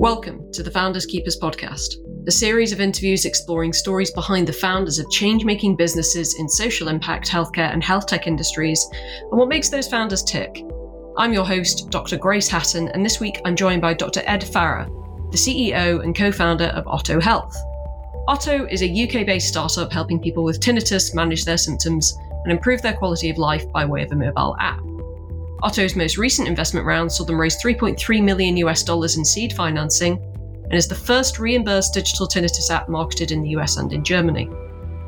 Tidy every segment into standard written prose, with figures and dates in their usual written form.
Welcome to the Founders Keepers podcast, a series of interviews exploring stories behind the founders of change-making businesses in social impact, healthcare, and health tech industries, and what makes those founders tick. I'm your host, Dr. Grace Hatton, and this week I'm joined by Dr. Ed Farrar, the CEO and co-founder of Oto Health. Oto is a UK-based startup helping people with tinnitus manage their symptoms and improve their quality of life by way of a mobile app. Oto's most recent investment round saw them raise $3.3 million in seed financing and is the first reimbursed digital tinnitus app marketed in the US and in Germany.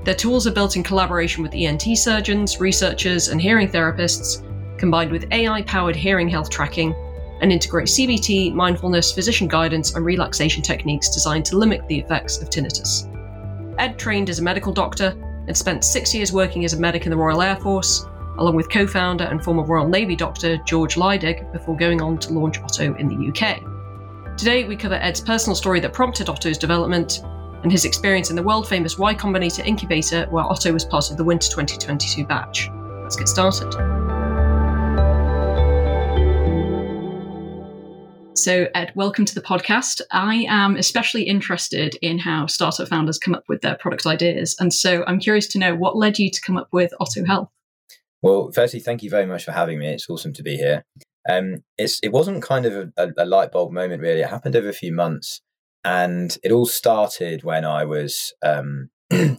Their tools are built in collaboration with ENT surgeons, researchers, and hearing therapists, combined with AI-powered hearing health tracking, and integrate CBT, mindfulness, physician guidance, and relaxation techniques designed to limit the effects of tinnitus. Ed trained as a medical doctor and spent 6 years working as a medic in the Royal Air Force, along with co-founder and former Royal Navy doctor George Leidig, before going on to launch Oto in the UK. Today, we cover Ed's personal story that prompted Oto's development and his experience in the world-famous Y Combinator incubator, where Oto was part of the Winter 2022 batch. Let's get started. So, Ed, welcome to the podcast. I am especially interested in how startup founders come up with their product ideas. And so I'm curious to know what led you to come up with Oto Health? Well, firstly, thank you very much for having me. It's awesome to be here. It wasn't kind of a light bulb moment, really. It happened over a few months. And it all started when I was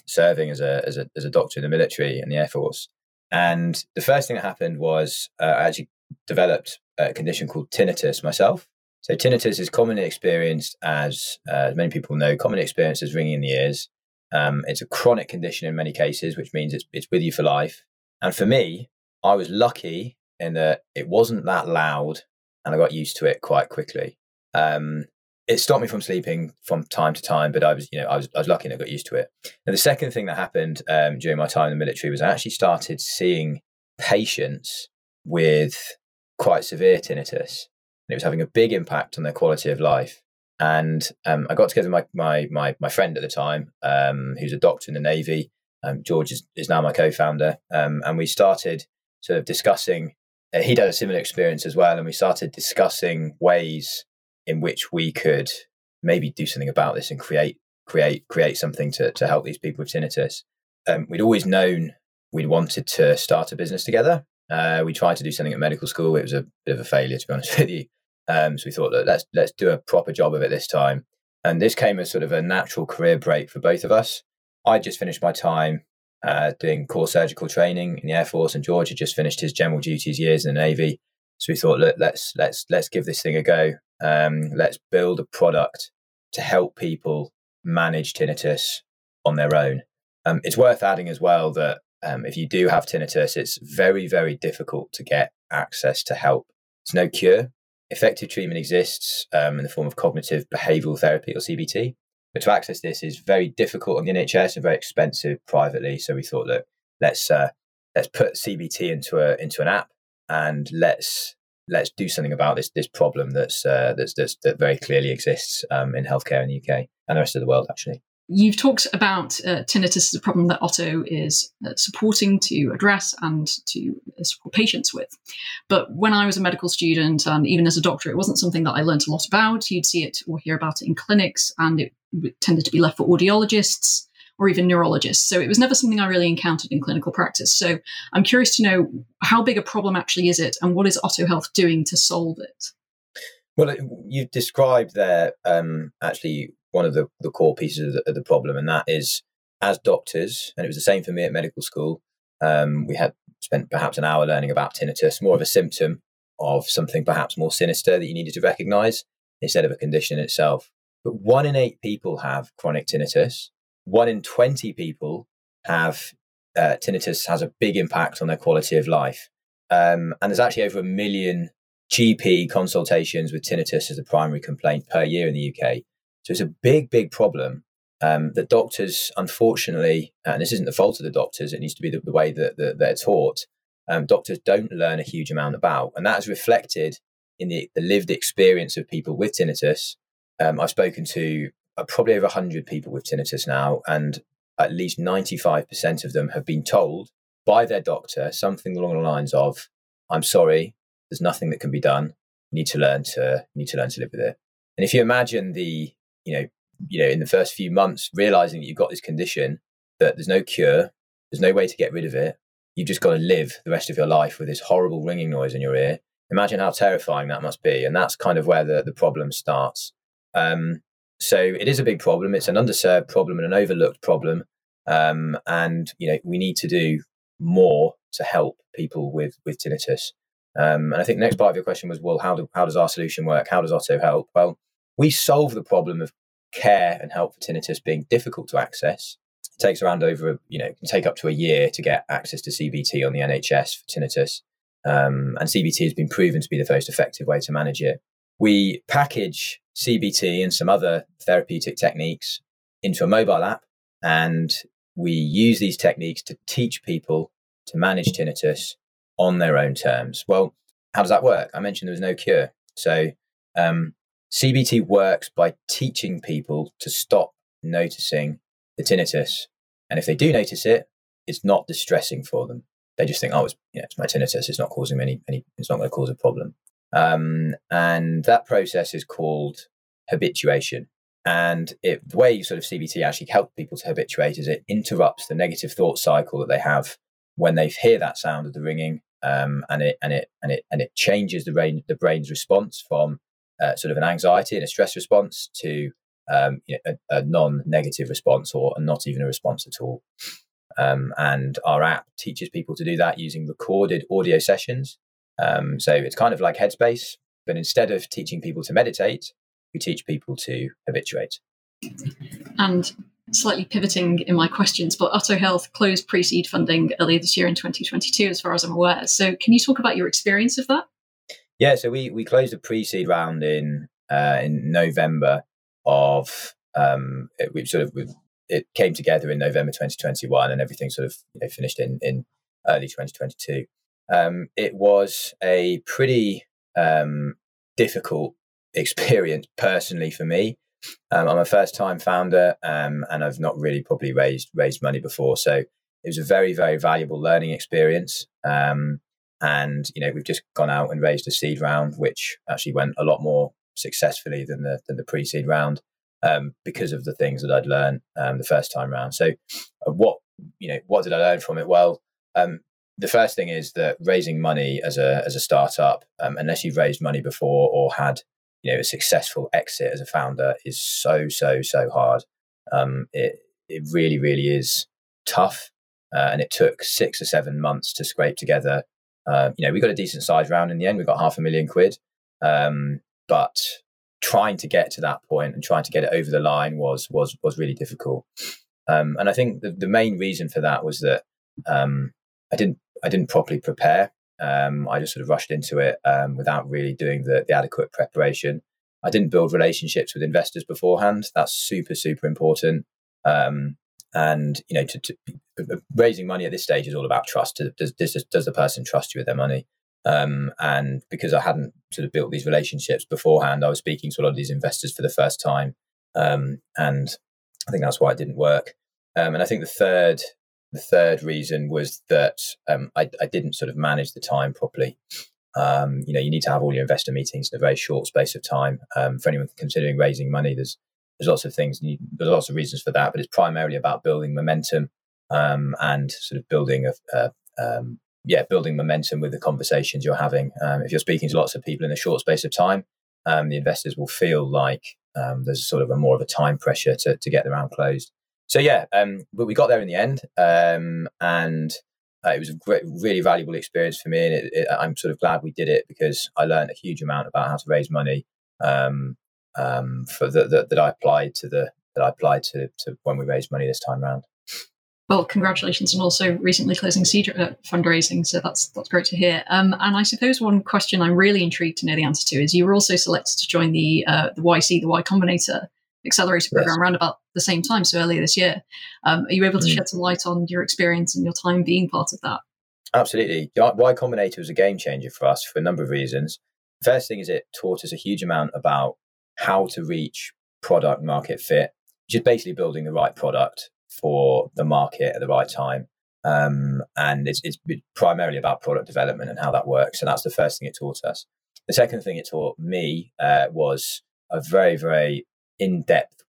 serving as a doctor in the military and the Air Force. And the first thing that happened was I actually developed a condition called tinnitus myself. So tinnitus is commonly experienced as many people know, commonly experienced as ringing in the ears. It's a chronic condition in many cases, which means it's with you for life. And for me, I was lucky in that it wasn't that loud and I got used to it quite quickly. It stopped me from sleeping from time to time, but I was lucky and I got used to it. And the second thing that happened during my time in the military was I actually started seeing patients with quite severe tinnitus. It was having a big impact on their quality of life. And I got together with my friend at the time, who's a doctor in the Navy. George is now my co-founder. And we started sort of discussing, he'd had a similar experience as well. And we started discussing ways in which we could maybe do something about this and create something to help these people with tinnitus. We'd always known we'd wanted to start a business together. We tried to do something at medical school. It was a bit of a failure, to be honest with you. So we thought, look, let's do a proper job of it this time. And this came as sort of a natural career break for both of us. I just finished my time doing core surgical training in the Air Force, and George had just finished his general duties years in the Navy. So we thought, look, let's give this thing a go. Let's build a product to help people manage tinnitus on their own. It's worth adding as well that if you do have tinnitus, it's very, very difficult to get access to help. There's no cure. Effective treatment exists in the form of cognitive behavioural therapy, or CBT, but to access this is very difficult on the NHS and very expensive privately. So we thought, look, let's put CBT into an app, and let's do something about this problem that very clearly exists in healthcare in the UK and the rest of the world, actually. You've talked about tinnitus as a problem that Oto is supporting to address and to support patients with. But when I was a medical student and even as a doctor, it wasn't something that I learned a lot about. You'd see it or hear about it in clinics, and it tended to be left for audiologists or even neurologists. So it was never something I really encountered in clinical practice. So I'm curious to know, how big a problem actually is it, and what is Oto Health doing to solve it? Well, you've described there actually one of the core pieces of the problem, and that is, as doctors, and it was the same for me at medical school, we had spent perhaps an hour learning about tinnitus, more of a symptom of something perhaps more sinister that you needed to recognise instead of a condition in itself. But 1 in 8 people have chronic tinnitus. 1 in 20 people have tinnitus has a big impact on their quality of life. And there's actually over 1 million GP consultations with tinnitus as a primary complaint per year in the UK. So it's a big, big problem that doctors, unfortunately, and this isn't the fault of the doctors, it needs to be the way that they're taught, doctors don't learn a huge amount about. And that is reflected in the lived experience of people with tinnitus. I've spoken to probably over 100 people with tinnitus now, and at least 95% of them have been told by their doctor something along the lines of, "I'm sorry, there's nothing that can be done. You need to learn to live with it." And if you imagine the, you know, in the first few months, realizing that you've got this condition, that there's no cure, there's no way to get rid of it, you've just got to live the rest of your life with this horrible ringing noise in your ear. Imagine how terrifying that must be. And that's kind of where the problem starts. So it is a big problem. It's an underserved problem and an overlooked problem. And, you know, we need to do more to help people with tinnitus. And I think the next part of your question was, well, how does our solution work? How does Oto help? Well, we solve the problem of care and help for tinnitus being difficult to access. It takes around up to a year to get access to CBT on the NHS for tinnitus. And CBT has been proven to be the most effective way to manage it. We package CBT and some other therapeutic techniques into a mobile app, and we use these techniques to teach people to manage tinnitus on their own terms. Well, how does that work? I mentioned there was no cure. So CBT works by teaching people to stop noticing the tinnitus. And if they do notice it, it's not distressing for them. They just think, oh, it's my tinnitus. It's not causing any. It's not going to cause a problem. And that process is called habituation. And the way sort of CBT actually helps people to habituate is it interrupts the negative thought cycle that they have when they hear that sound of the ringing, and it changes the brain's response from sort of an anxiety and a stress response to a non-negative response, or not even a response at all. And our app teaches people to do that using recorded audio sessions. So it's kind of like Headspace, but instead of teaching people to meditate, we teach people to habituate. And slightly pivoting in my questions, but Oto Health closed pre-seed funding earlier this year in 2022, as far as I'm aware. So can you talk about your experience of that? Yeah, so we closed a pre-seed round in November of, it came together in November 2021, and everything sort of finished in early 2022. It was a pretty difficult experience personally for me. I'm a first-time founder, and I've not really probably raised money before. So it was a very, very valuable learning experience. And, we've just gone out and raised a seed round, which actually went a lot more successfully than the pre-seed round, because of the things that I'd learned the first time round. So what did I learn from it? Well, the first thing is that raising money as a startup, unless you've raised money before or had a successful exit as a founder, is so hard. It really, really is tough, and it took 6 or 7 months to scrape together. We got a decent size round in the end. We got £500,000, but trying to get to that point and trying to get it over the line was really difficult. And I think the main reason for that was that I didn't properly prepare. I just sort of rushed into it without really doing the adequate preparation. I didn't build relationships with investors beforehand. That's super, super important. And raising money at this stage is all about trust. Does the person trust you with their money? And because I hadn't sort of built these relationships beforehand, I was speaking to a lot of these investors for the first time. And I think that's why it didn't work. And I think the third reason was that I didn't sort of manage the time properly. You need to have all your investor meetings in a very short space of time. For anyone considering raising money, there's lots of things. There's lots of reasons for that, but it's primarily about building momentum, and sort of building building momentum with the conversations you're having. If you're speaking to lots of people in a short space of time, the investors will feel like there's sort of a more of a time pressure to get the round closed. So yeah, but we got there in the end, and it was a great, really valuable experience for me. And I'm sort of glad we did it, because I learned a huge amount about how to raise money that I applied to when we raised money this time around. Well, congratulations on also recently closing seed fundraising. So that's great to hear. And I suppose one question I'm really intrigued to know the answer to is, you were also selected to join the Y Combinator accelerator program around about the same time, so earlier this year. Are you able to shed some light on your experience and your time being part of that? Absolutely. Y Combinator was a game changer for us for a number of reasons. First thing is it taught us a huge amount about how to reach product market fit, which is basically building the right product for the market at the right time. And it's primarily about product development and how that works. And that's the first thing it taught us. The second thing it taught me was a very, very in-depth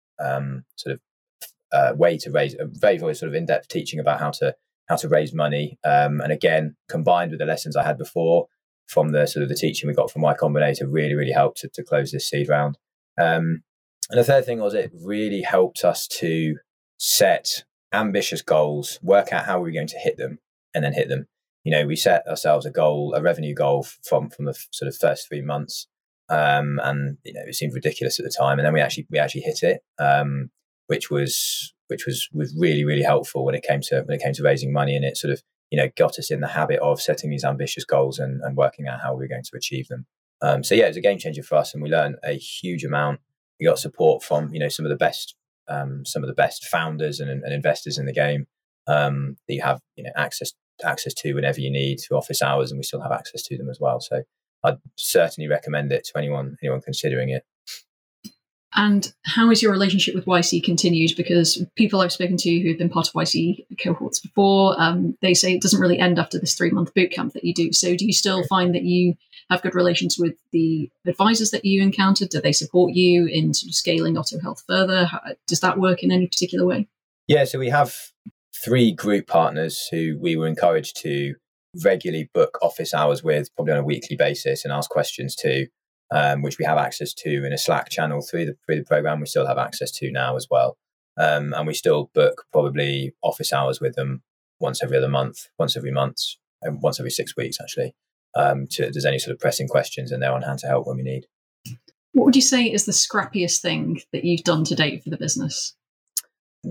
way to raise, a very, very sort of in-depth teaching about how to raise money. And again, combined with the lessons I had before from the sort of the teaching we got from Y Combinator, really, really helped to close this seed round. And the third thing was it really helped us to set ambitious goals, work out how we were going to hit them, and then hit them. You know, we set ourselves a goal, a revenue goal from the sort of first 3 months. And, you know, it seemed ridiculous at the time. And then we actually hit it, which was really, really helpful when it came to raising money. And it sort of, you know, got us in the habit of setting these ambitious goals and working out how we were going to achieve them. So yeah, it was a game changer for us, and we learned a huge amount. We got support from, you know, some of the best founders and investors in the game, that you have, you know, access to whenever you need, through office hours, and we still have access to them as well. So I'd certainly recommend it to anyone considering it. And how has your relationship with YC continued? Because people I've spoken to who have been part of YC cohorts before, they say it doesn't really end after this 3-month bootcamp that you do. So do you still find that you have good relations with the advisors that you encountered? Do they support you in sort of scaling Oto Health further? Does that work in any particular way? Yeah, so we have 3 group partners who we were encouraged to regularly book office hours with, probably on a weekly basis, and ask questions to. Which we have access to in a Slack channel through the program. We still have access to now as well. And we still book probably office hours with them once every other month, once every month, and once every 6 weeks, actually. If there's any sort of pressing questions, and they're on hand to help when we need. What would you say is the scrappiest thing that you've done to date for the business?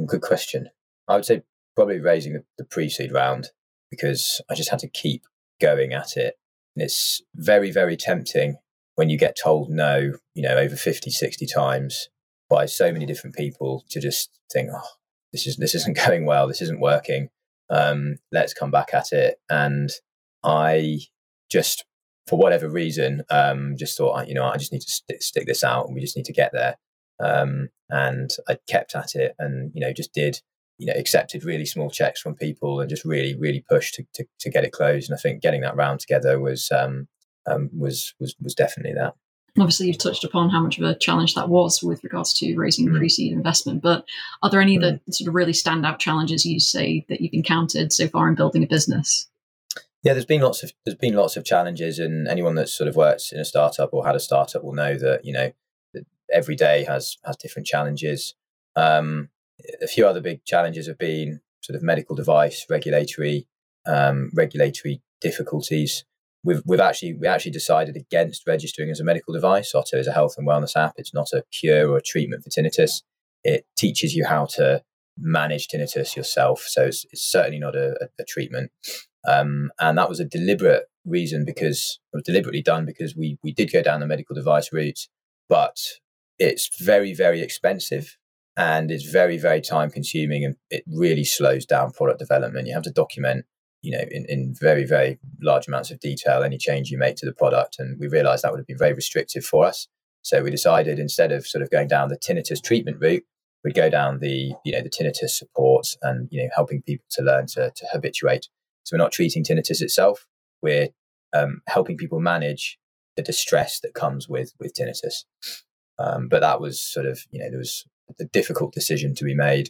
Good question. I would say probably raising the pre-seed round, because I just had to keep going at it. And it's very, very tempting when you get told no, you know, over 50, 60 times by so many different people, to just think, oh, this isn't going well. This isn't working. Let's come back at it. And I just, for whatever reason, just thought, you know, I just need to stick this out, and we just need to get there. And I kept at it, and, you know, just did, you know, accepted really small checks from people, and just really, really pushed to get it closed. And I think getting that round together was definitely that. And obviously you've touched upon how much of a challenge that was with regards to raising pre-seed investment, but are there any that sort of really stand out challenges you say that you've encountered so far in building a business? Yeah, there's been lots of challenges, and anyone that's sort of worked in a startup or had a startup will know that, you know, that every day has different challenges. A few other big challenges have been sort of medical device, regulatory difficulties. We actually decided against registering as a medical device. Oto is a health and wellness app. It's not a cure or a treatment for tinnitus. It teaches you how to manage tinnitus yourself. So it's certainly not a treatment. And that was a deliberate reason, because it was deliberately done, because we did go down the medical device route, but it's very, very expensive, and it's very, very time consuming, and it really slows down product development. You have to document, you know, in very, very large amounts of detail, any change you make to the product. And we realized that would have been very restrictive for us. So we decided, instead of sort of going down the tinnitus treatment route, we'd go down the, you know, the tinnitus support, and, you know, helping people to learn to habituate. So we're not treating tinnitus itself. We're helping people manage the distress that comes with tinnitus. But that was sort of, you know, there was a difficult decision to be made,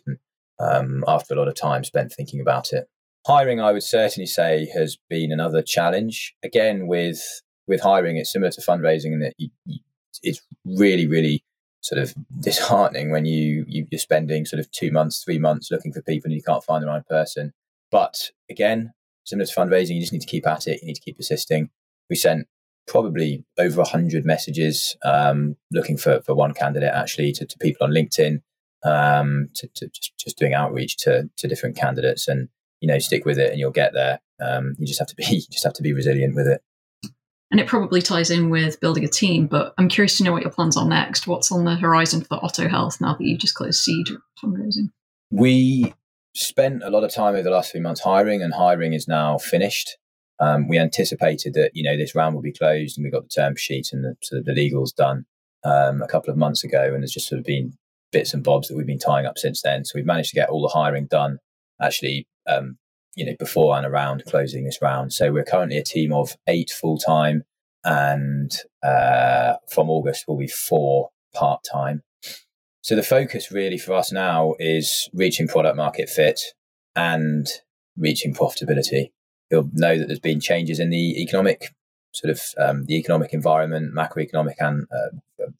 after a lot of time spent thinking about it. Hiring, I would certainly say, has been another challenge. Again, with hiring, it's similar to fundraising in that it's really, really sort of disheartening when you're spending sort of 2 months, 3 months looking for people and you can't find the right person. But again, similar to fundraising, you just need to keep at it. You need to keep persisting. We sent probably over 100 messages looking for one candidate, actually, to people on LinkedIn, to just doing outreach to different candidates. And, you know, stick with it and you'll get there. You just have to be resilient with it. And it probably ties in with building a team, but I'm curious to know what your plans are next. What's on the horizon for Oto Health now that you've just closed seed fundraising? We spent a lot of time over the last few months hiring, and hiring is now finished. We anticipated that, you know, this round will be closed, and we got the term sheet and the sort of the legals done a couple of months ago, and there's just sort of been bits and bobs that we've been tying up since then. So we've managed to get all the hiring done, actually, you know, before and around closing this round. So we're currently a team of 8 full-time, and from August will be 4 part-time. So the focus really for us now is reaching product market fit and reaching profitability. You'll know that there's been changes in the economic sort of the economic environment, macroeconomic, and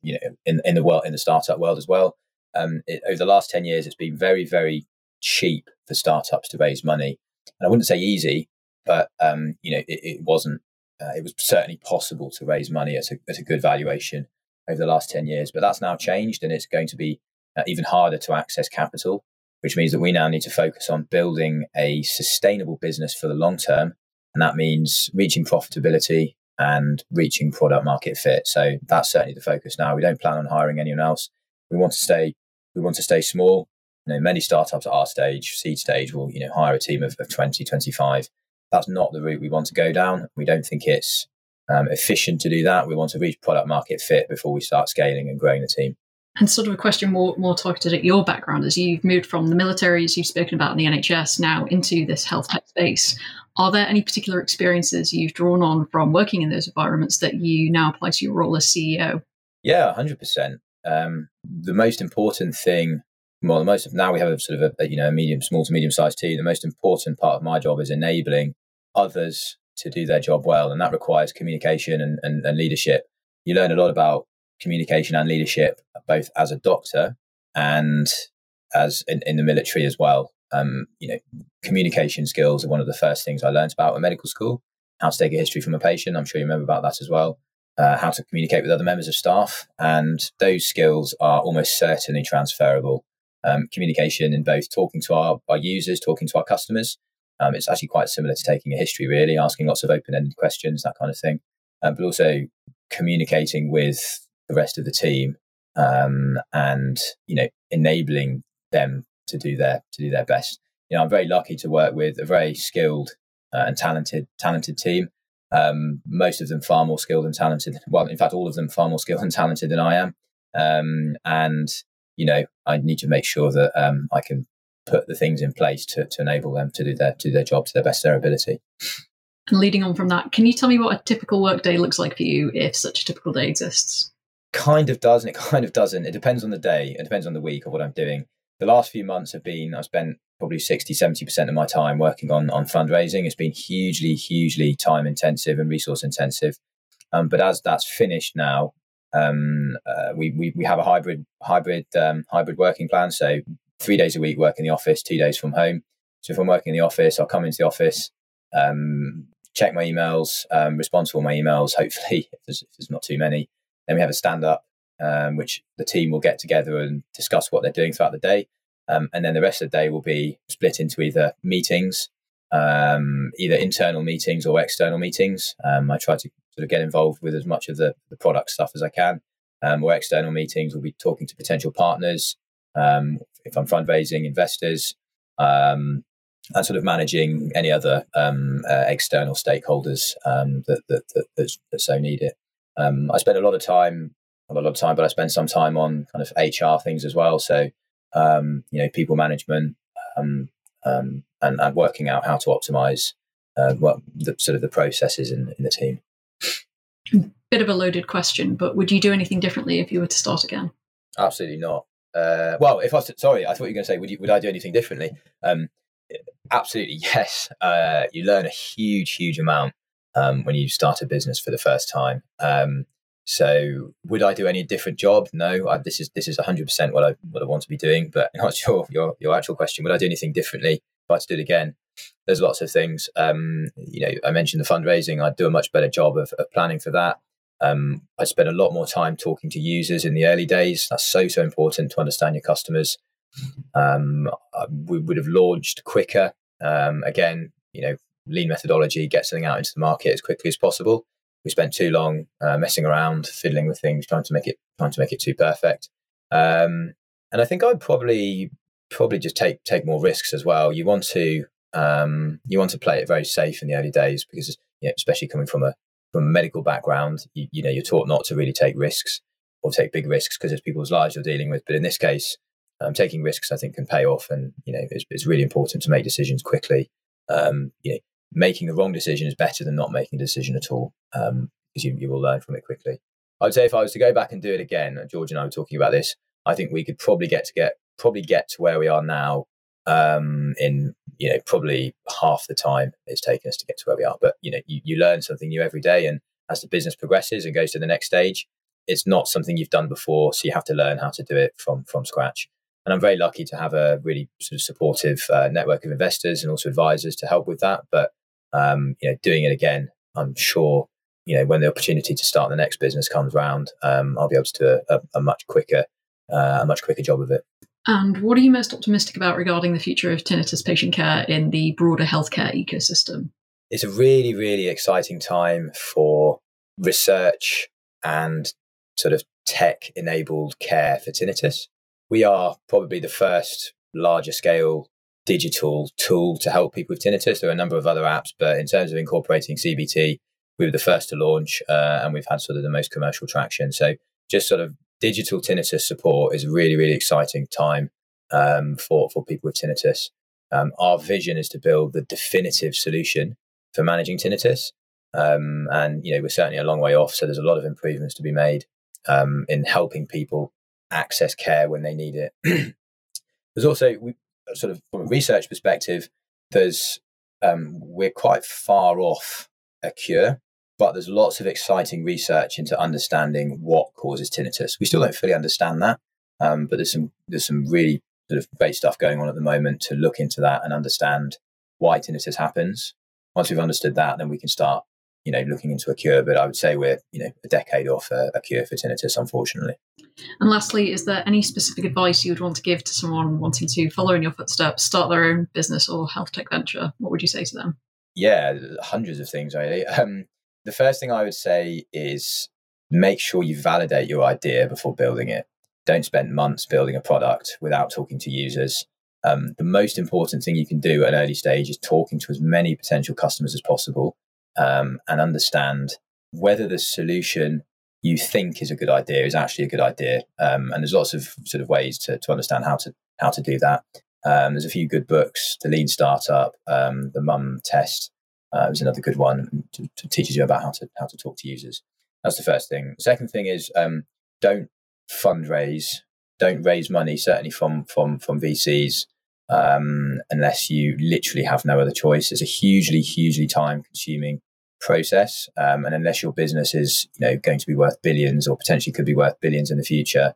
in the world, in the startup world as well. Over the last 10 years, it's been very, very cheap for startups to raise money, and I wouldn't say easy, but it wasn't. It was certainly possible to raise money at a good valuation over the last 10 years, but that's now changed, and it's going to be even harder to access capital, which means that we now need to focus on building a sustainable business for the long term. And that means reaching profitability and reaching product market fit. So that's certainly the focus now. We don't plan on hiring anyone else. We want to stay small. Many startups at our stage, seed stage, will, hire a team of 20, 25. That's not the route we want to go down. We don't think it's efficient to do that. We want to reach product market fit before we start scaling and growing the team. And sort of a question more targeted at your background, as you've moved from the military, as you've spoken about in the NHS, now into this health tech space. Are there any particular experiences you've drawn on from working in those environments that you now apply to your role as CEO? Yeah, 100%. The most important thing, now we have a sort of a small to medium-sized team. The most important part of my job is enabling others to do their job well, and that requires communication and leadership. You learn a lot about communication and leadership, both as a doctor and as in the military as well. Communication skills are one of the first things I learned about at medical school. How to take a history from a patient, I'm sure you remember about that as well. How to communicate with other members of staff, and those skills are almost certainly transferable. Communication in both talking to our users, talking to our customers. It's actually quite similar to taking a history, really, asking lots of open-ended questions, that kind of thing. But also communicating with the rest of the team, and enabling them to do their best. I'm very lucky to work with a very skilled and talented team. Most of them far more skilled and talented. Well, in fact, all of them far more skilled and talented than I am. I need to make sure that I can put the things in place to enable them to do their job to their best of their ability. And leading on from that, can you tell me what a typical workday looks like for you, if such a typical day exists? Kind of does and it kind of doesn't. It depends on the day. It depends on the week of what I'm doing. The last few months I spent probably 60, 70% of my time working on fundraising. It's been hugely, hugely time intensive and resource intensive. But as that's finished now, we have a hybrid working plan. So 3 days a week work in the office, 2 days from home. So if I'm working in the office, I'll come into the office, check my emails, respond to all my emails, hopefully, if there's not too many. Then we have a stand-up, which the team will get together and discuss what they're doing throughout the day. And then the rest of the day will be split into either meetings, either internal meetings or external meetings. I try to sort of get involved with as much of the product stuff as I can. Or external meetings will be talking to potential partners, if I'm fundraising, investors, and sort of managing any other external stakeholders that so need it. I spend a lot of time, but I spend some time on kind of HR things as well. So, people management and working out how to optimize the processes in the team. Bit of a loaded question, but would you do anything differently if you were to start again? Absolutely not. I thought you were going to say, would I do anything differently? Absolutely, yes. You learn a huge amount when you start a business for the first time. So would I do any different job? No, this is 100% what I want to be doing, but I'm not sure your actual question. Would I do anything differently if I had to do it again? There's lots of things. I mentioned the fundraising. I'd do a much better job of planning for that. I spent a lot more time talking to users in the early days. That's so important to understand your customers. We would have launched quicker. Lean methodology, get something out into the market as quickly as possible. We spent too long messing around, fiddling with things, trying to make it too perfect. And I think I'd probably just take more risks as well. You want to play it very safe in the early days because, especially coming from a medical background, you're taught not to really take risks or take big risks because it's people's lives you're dealing with. But in this case, taking risks I think can pay off, and it's really important to make decisions quickly. Making the wrong decision is better than not making a decision at all, because you will learn from it quickly. I would say if I was to go back and do it again, George and I were talking about this, I think we could probably get to where we are now in, you know, probably half the time it's taken us to get to where we are. But, you know, you learn something new every day, and as the business progresses and goes to the next stage, it's not something you've done before, so you have to learn how to do it from scratch. And I'm very lucky to have a really sort of supportive network of investors and also advisors to help with that. But, you know, doing it again, I'm sure, you know, when the opportunity to start the next business comes around, I'll be able to do a much quicker job of it. And what are you most optimistic about regarding the future of tinnitus patient care in the broader healthcare ecosystem? It's a really, really exciting time for research and sort of tech-enabled care for tinnitus. We are probably the first larger-scale digital tool to help people with tinnitus. There are a number of other apps, but in terms of incorporating CBT, we were the first to launch, and we've had sort of the most commercial traction. So just sort of digital tinnitus support is a really, really exciting time for people with tinnitus. Our vision is to build the definitive solution for managing tinnitus. And, you know, we're certainly a long way off. So there's a lot of improvements to be made in helping people access care when they need it. There's also, sort of from a research perspective, there's we're quite far off a cure, but there's lots of exciting research into understanding what causes tinnitus. We still don't fully understand that, but there's some really sort of great stuff going on at the moment to look into that and understand why tinnitus happens. Once we've understood that, then we can start, you know, looking into a cure. But I would say we're, you know, a decade off a cure for tinnitus, unfortunately. And lastly, is there any specific advice you would want to give to someone wanting to follow in your footsteps, start their own business or health tech venture? What would you say to them? Yeah, hundreds of things, really. The first thing I would say is make sure you validate your idea before building it. Don't spend months building a product without talking to users. The most important thing you can do at an early stage is talking to as many potential customers as possible, and understand whether the solution you think is a good idea is actually a good idea. And there's lots of sort of ways to understand how to do that. There's a few good books, The Lean Startup, The Mum Test is another good one, to teaches you about how to talk to users. That's the first thing. The second thing is don't fundraise. Don't raise money, certainly from VCs, unless you literally have no other choice. It's a hugely, hugely time-consuming process, and unless your business is, you know, going to be worth billions or potentially could be worth billions in the future,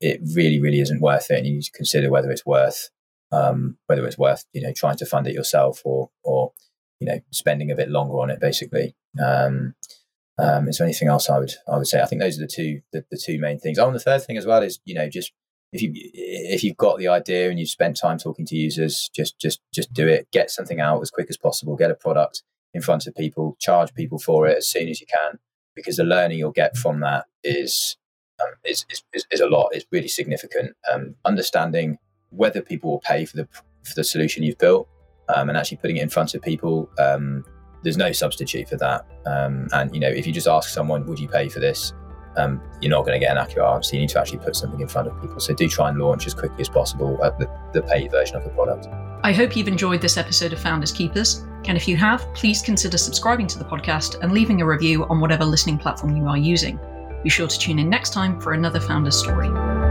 it really, really isn't worth it. And you need to consider whether it's worth, you know, trying to fund it yourself or you know, spending a bit longer on it, basically. Is there anything else I would say? I think those are the two main things. Oh, and the third thing as well is, you know, just if you've got the idea and you've spent time talking to users, just do it. Get something out as quick as possible. Get a product in front of people. Charge people for it as soon as you can, because the learning you'll get from that is a lot. It's really significant. Understanding whether people will pay for the solution you've built, and actually putting it in front of people. There's no substitute for that. And, you know, if you just ask someone, would you pay for this? You're not going to get an accurate answer. You need to actually put something in front of people. So do try and launch as quickly as possible the paid version of the product. I hope you've enjoyed this episode of Founders Keepers. And if you have, please consider subscribing to the podcast and leaving a review on whatever listening platform you are using. Be sure to tune in next time for another Founders story.